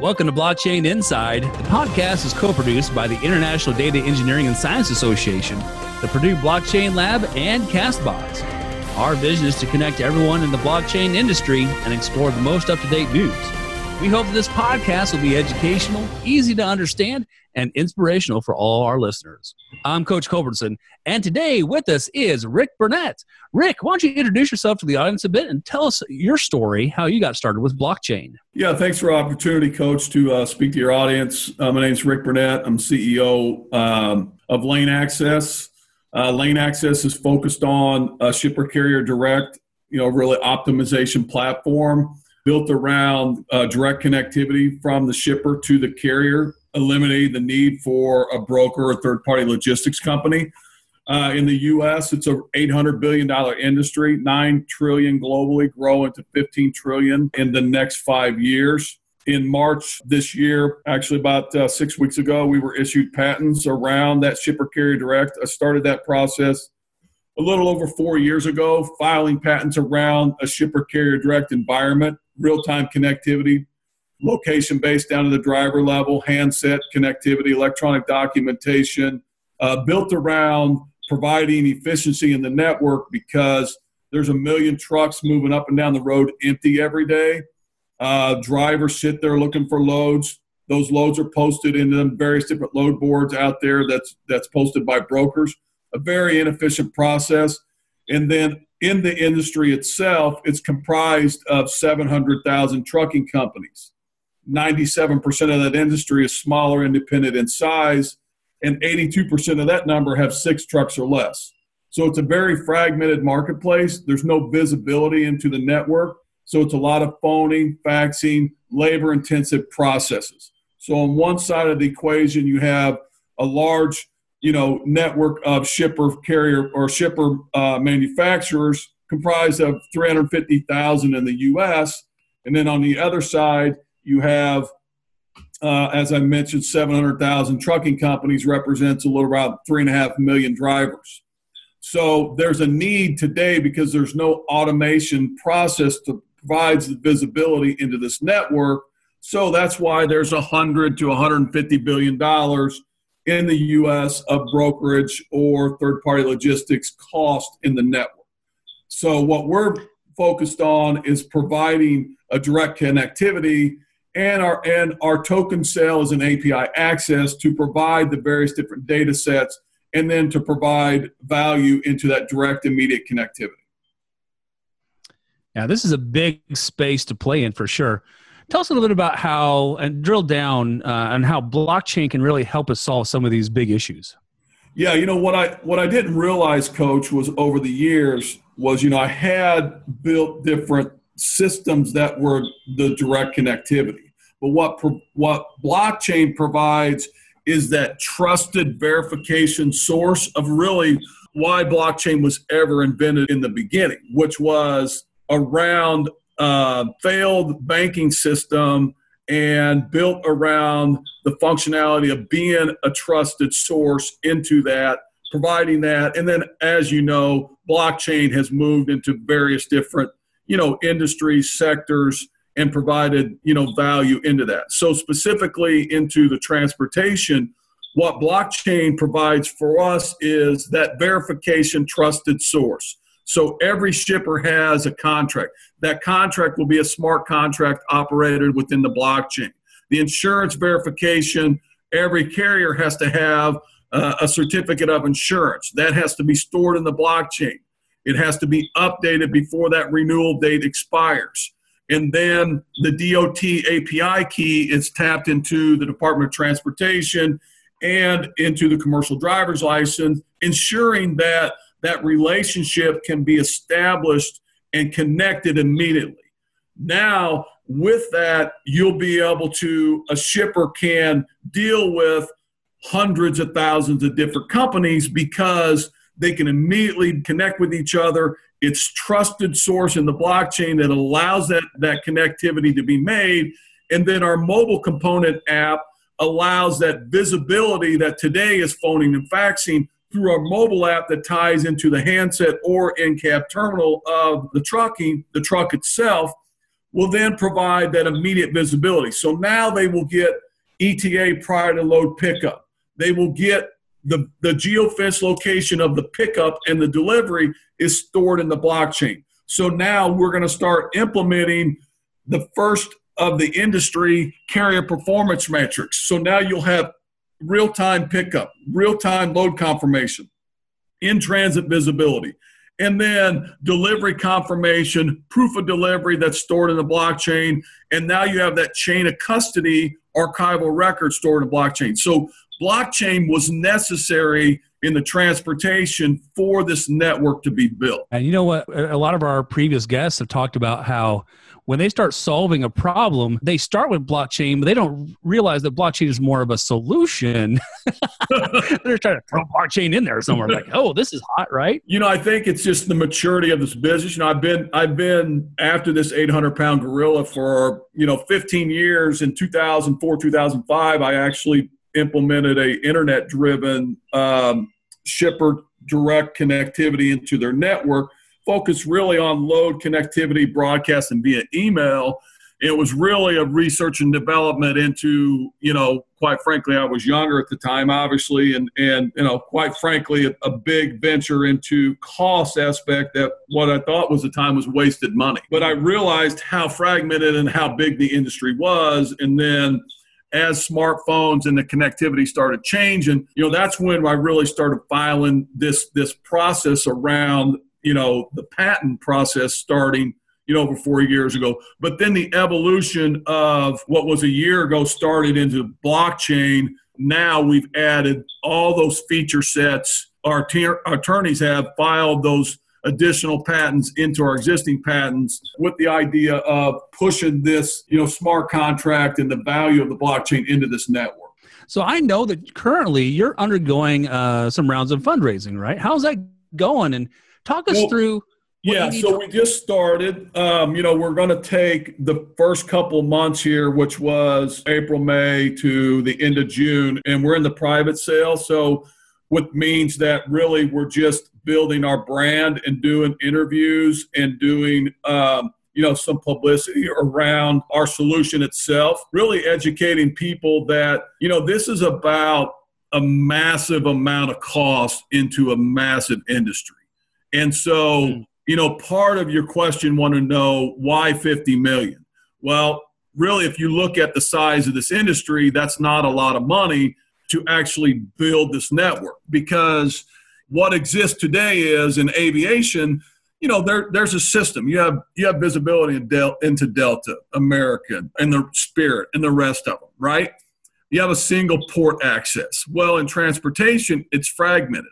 Welcome to Blockchain Inside. The podcast is co-produced by the International Data Engineering and Science Association, the Purdue Blockchain Lab, and CastBox. Our vision is to connect everyone in the blockchain industry and explore the most up-to-date news. We hope that this podcast will be educational, easy to understand, and inspirational for all our listeners. I'm Coach Culbertson, and today with us is Rick Burnett. Rick, why don't you introduce yourself to the audience a bit and tell us your story, how you got started with blockchain. Yeah, thanks for the opportunity, Coach, to speak to your audience. My name's Rick Burnett. I'm CEO of LaneAxis. LaneAxis is focused on a shipper carrier direct, really optimization platform built around direct connectivity from the shipper to the carrier, eliminating the need for a broker or third-party logistics company. In the U.S., it's an $800 billion industry, $9 trillion globally, growing to $15 trillion in the next 5 years. In March this year, actually about 6 weeks ago, we were issued patents around that shipper carrier direct. I started that process a little over 4 years ago, filing patents around a shipper carrier direct environment, real-time connectivity, location-based down to the driver level, handset connectivity, electronic documentation, built around providing efficiency in the network because there's 1 million trucks moving up and down the road empty every day. Drivers sit there looking for loads. Those loads are posted in them various different load boards out there that's posted by brokers. A very inefficient process. And then in the industry itself, it's comprised of 700,000 trucking companies. 97% of that industry is smaller, independent in size, and 82% of that number have 6 trucks or less. So it's a very fragmented marketplace. There's no visibility into the network. So it's a lot of phoning, faxing, labor-intensive processes. So on one side of the equation, you have a large, network of shipper carrier or shipper manufacturers comprised of 350,000 in the U.S. And then on the other side, you have, as I mentioned, 700,000 trucking companies represents a little around 3.5 million drivers. So there's a need today because there's no automation process that provides the visibility into this network. So that's why there's $100 to $150 billion in the U.S. of brokerage or third-party logistics cost in the network. So what we're focused on is providing a direct connectivity, and our token sale is an API access to provide the various different data sets and then to provide value into that direct immediate connectivity. Now, this is a big space to play in for sure. Tell us a little bit about how, and drill down on how blockchain can really help us solve some of these big issues. Yeah, what I didn't realize, Coach, was over the years was, I had built different systems that were the direct connectivity. But what blockchain provides is that trusted verification source of really why blockchain was ever invented in the beginning, which was around failed banking system and built around the functionality of being a trusted source into that, providing that. And then, as you know, blockchain has moved into various different, industries, sectors, and provided, value into that. So specifically into the transportation, what blockchain provides for us is that verification trusted source. So every shipper has a contract. That contract will be a smart contract operated within the blockchain. The insurance verification, every carrier has to have a certificate of insurance. That has to be stored in the blockchain. It has to be updated before that renewal date expires. And then the DOT API key is tapped into the Department of Transportation and into the commercial driver's license, ensuring that that relationship can be established and connected immediately. Now, with that, you'll be able to, a shipper can deal with hundreds of thousands of different companies because they can immediately connect with each other. It's trusted source in the blockchain that allows that connectivity to be made. And then our mobile component app allows that visibility that today is phoning and faxing through our mobile app that ties into the handset or in-cab terminal of the truck itself. will then provide that immediate visibility. So now they will get ETA prior to load pickup. They will get the geofence location of the pickup, and the delivery is stored in the blockchain. So now we're going to start implementing the first of the industry carrier performance metrics. So now you'll have real-time pickup, real-time load confirmation, in-transit visibility, and then delivery confirmation, proof of delivery that's stored in the blockchain, and now you have that chain of custody archival record stored in the blockchain. So blockchain was necessary in the transportation for this network to be built. And you know what? A lot of our previous guests have talked about how when they start solving a problem, they start with blockchain, but they don't realize that blockchain is more of a solution. They're trying to throw blockchain in there somewhere. Like, oh, this is hot, right? You know, I think it's just the maturity of this business. You know, I've been after this 800-pound gorilla for, 15 years. In 2004, 2005, I actually implemented a internet-driven shipper direct connectivity into their network, focused really on load connectivity, broadcast, and via email. It was really a research and development into, quite frankly, I was younger at the time, obviously, and quite frankly, a big venture into cost aspect that what I thought was the time was wasted money. But I realized how fragmented and how big the industry was, and then as smartphones and the connectivity started changing, that's when I really started filing this process around, the patent process starting, over 4 years ago. But then the evolution of what was a year ago started into blockchain. Now we've added all those feature sets. Our attorneys have filed those additional patents into our existing patents with the idea of pushing this, smart contract and the value of the blockchain into this network. So I know that currently you're undergoing some rounds of fundraising, right? How's that going? And talk us through. Yeah, so we just started. We're going to take the first couple months here, which was April, May to the end of June, and we're in the private sale. So what means that really we're just building our brand and doing interviews and doing, some publicity around our solution itself, really educating people that, this is about a massive amount of cost into a massive industry. And so, part of your question want to know why 50 million? Well, really, if you look at the size of this industry, that's not a lot of money to actually build this network, because what exists today is in aviation, there's a system. You have visibility into Delta, American, and the Spirit, and the rest of them, right? You have a single port access. Well, in transportation, it's fragmented.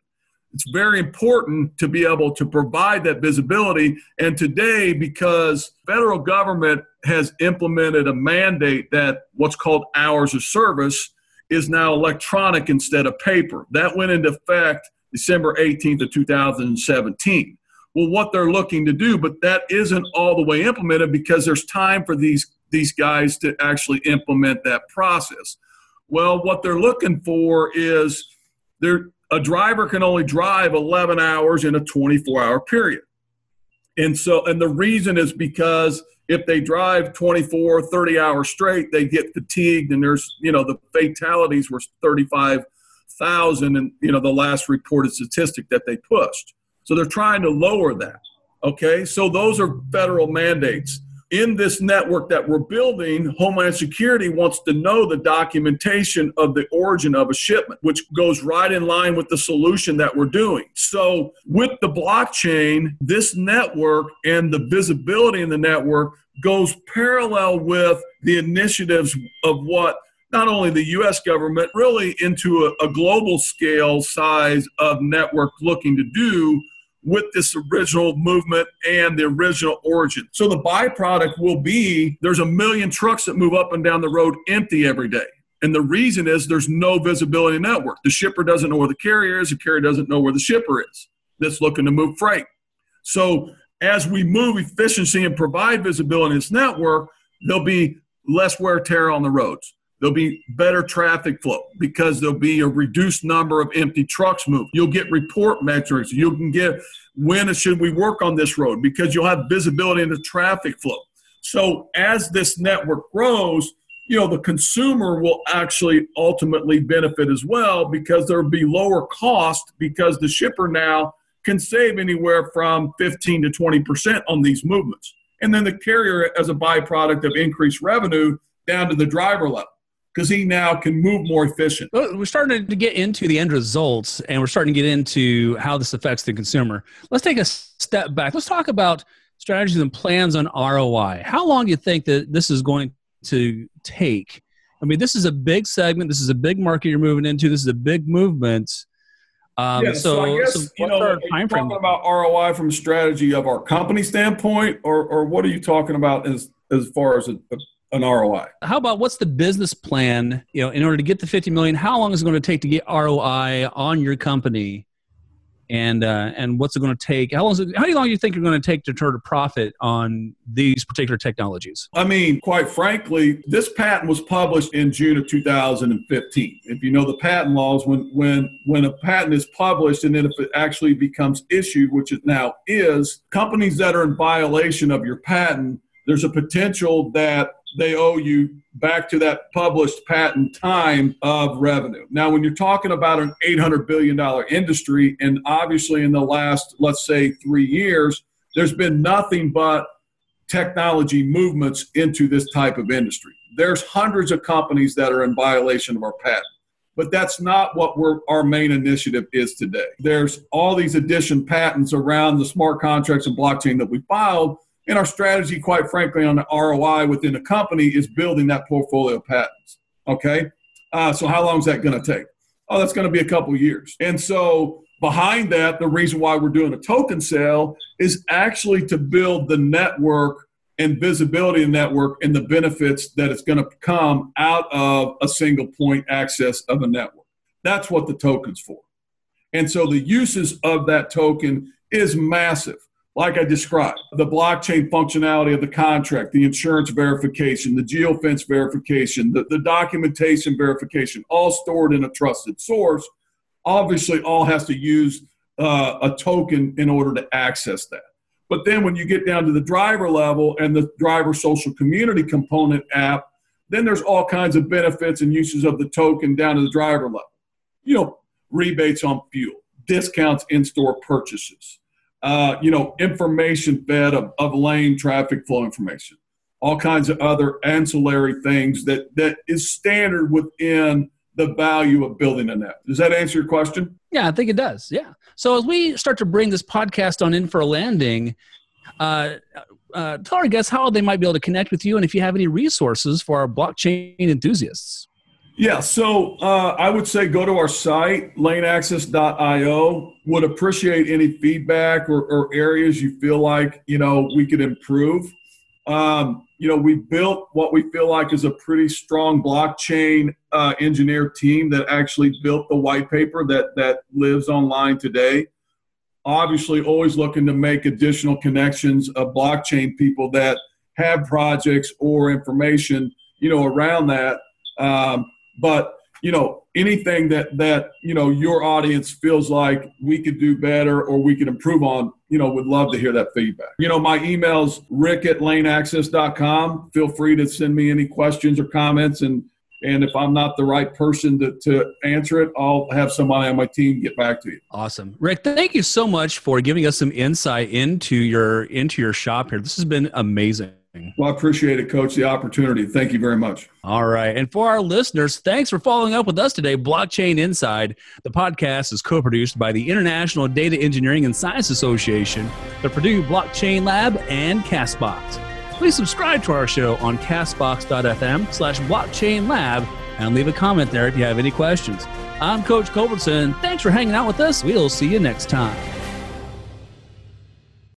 It's very important to be able to provide that visibility. And today, because federal government has implemented a mandate that what's called hours of service is now electronic instead of paper. That went into effect December 18th of 2017. Well, what they're looking to do, but that isn't all the way implemented because there's time for these guys to actually implement that process. Well, what they're looking for is a driver can only drive 11 hours in a 24-hour period. And the reason is because if they drive 24, 30 hours straight, they get fatigued, and there's, the fatalities were 35,000 and, the last reported statistic that they pushed. So they're trying to lower that, okay? So those are federal mandates. In this network that we're building, Homeland Security wants to know the documentation of the origin of a shipment, which goes right in line with the solution that we're doing. So with the blockchain, this network and the visibility in the network goes parallel with the initiatives of what not only the U.S. government, really into a global scale size of network looking to do with this original movement and the original origin. So the byproduct will be there's 1 million trucks that move up and down the road empty every day. And the reason is there's no visibility network. The shipper doesn't know where the carrier is. The carrier doesn't know where the shipper is that's looking to move freight. So as we move efficiency and provide visibility in this network, there'll be less wear and tear on the roads. There'll be better traffic flow because there'll be a reduced number of empty trucks moved. You'll get report metrics. You can get when should we work on this road because you'll have visibility into traffic flow. So as this network grows, you know, the consumer will actually ultimately benefit as well, because there'll be lower cost, because the shipper now can save anywhere from 15 to 20% on these movements. And then the carrier, as a byproduct of increased revenue, down to the driver level, because he now can move more efficient. We're starting to get into the end results, and we're starting to get into how this affects the consumer. Let's take a step back. Let's talk about strategies and plans on ROI. How long do you think that this is going to take? I mean, this is a big segment. This is a big market you're moving into. This is a big movement. So I guess, you know, are you talking about ROI from strategy of our company standpoint, or what are you talking about as far as an ROI? How about what's the business plan, you know, in order to get the $50 million? How long is it going to take to get ROI on your company? And what's it going to take? How long do you think you're going to take to turn a profit on these particular technologies? I mean, quite frankly, this patent was published in June of 2015. If you know the patent laws, when a patent is published and then if it actually becomes issued, which it now is, companies that are in violation of your patent, there's a potential that they owe you back to that published patent time of revenue. Now, when you're talking about an $800 billion industry, and obviously in the last, let's say, 3 years, there's been nothing but technology movements into this type of industry. There's hundreds of companies that are in violation of our patent, but that's not what our main initiative is today. There's all these addition patents around the smart contracts and blockchain that we filed, and our strategy, quite frankly, on the ROI within the company is building that portfolio of patents, okay? So how long is that going to take? Oh, that's going to be a couple years. And so behind that, the reason why we're doing a token sale is actually to build the network and visibility of the network and the benefits that it's going to come out of a single point access of a network. That's what the token's for. And so the uses of that token is massive. Like I described, the blockchain functionality of the contract, the insurance verification, the geofence verification, the documentation verification, all stored in a trusted source, obviously all has to use a token in order to access that. But then when you get down to the driver level and the driver social community component app, then there's all kinds of benefits and uses of the token down to the driver level. You know, rebates on fuel, discounts in-store purchases. You know, information fed of lane traffic flow information, all kinds of other ancillary things that is standard within the value of building a net. Does that answer your question? Yeah, I think it does. Yeah. So as we start to bring this podcast on in for a landing, tell our guests how they might be able to connect with you and if you have any resources for our blockchain enthusiasts. Yeah, so I would say go to our site, laneaccess.io. Would appreciate any feedback or areas you feel like, you know, we could improve. You know, we built what we feel like is a pretty strong blockchain engineer team that actually built the white paper that lives online today. Obviously, always looking to make additional connections of blockchain people that have projects or information, you know, around that. But, you know, anything that, you know, your audience feels like we could do better or we could improve on, you know, would love to hear that feedback. You know, my email's rick@laneaccess.com. Feel free to send me any questions or comments. And if I'm not the right person to answer it, I'll have somebody on my team get back to you. Awesome. Rick, thank you so much for giving us some insight into your shop here. This has been amazing. Well, I appreciate it, Coach, the opportunity. Thank you very much. All right. And for our listeners, thanks for following up with us today. Blockchain Inside, the podcast, is co-produced by the International Data Engineering and Science Association, the Purdue Blockchain Lab, and CastBox. Please subscribe to our show on castbox.fm/blockchain lab and leave a comment there if you have any questions. I'm Coach Culbertson. Thanks for hanging out with us. We'll see you next time.